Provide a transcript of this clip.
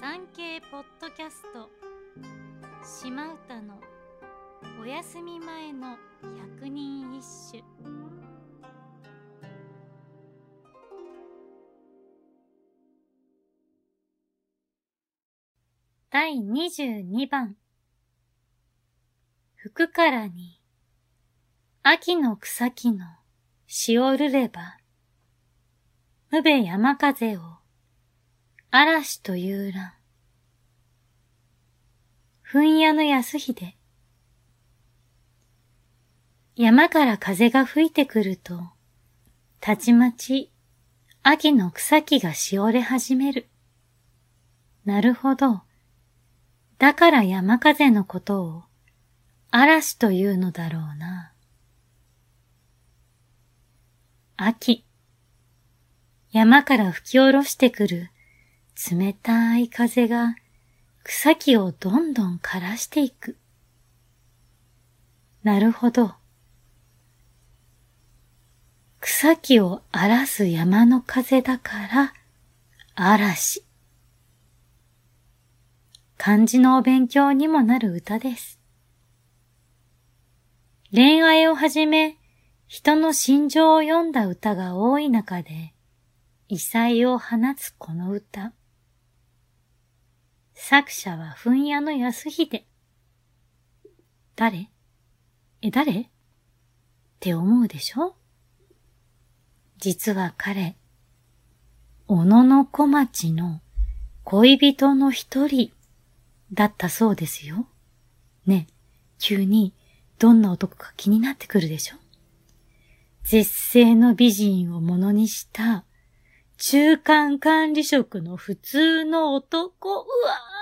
産経ポッドキャスト島唄のおやすみ前の百人一首。第22番。吹くからに秋の草木のしおるれば、むべ山風を嵐というらん。ふんやの安秀。山から風が吹いてくると、たちまち秋の草木がしおれ始める。なるほど。だから山風のことを嵐というのだろうな。秋。山から吹き下ろしてくる冷たい風が草木をどんどん枯らしていく。なるほど。草木を荒らす山の風だから嵐。漢字のお勉強にもなる歌です。恋愛をはじめ人の心情を詠んだ歌が多い中で異彩を放つこの歌。作者はふんやの安秀。誰って思うでしょ。実は彼、小野小町の恋人の一人だったそうですよ。ねえ、急にどんな男か気になってくるでしょ。絶世の美人をものにした中間管理職の普通の男。うわー。